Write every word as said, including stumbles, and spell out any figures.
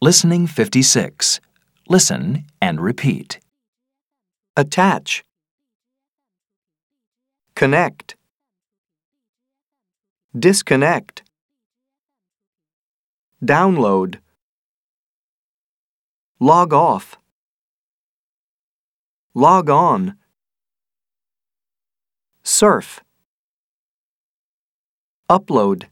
Listening fifty-six. Listen and repeat. Attach. Connect. Disconnect. Download. Log off. Log on. Surf. Upload.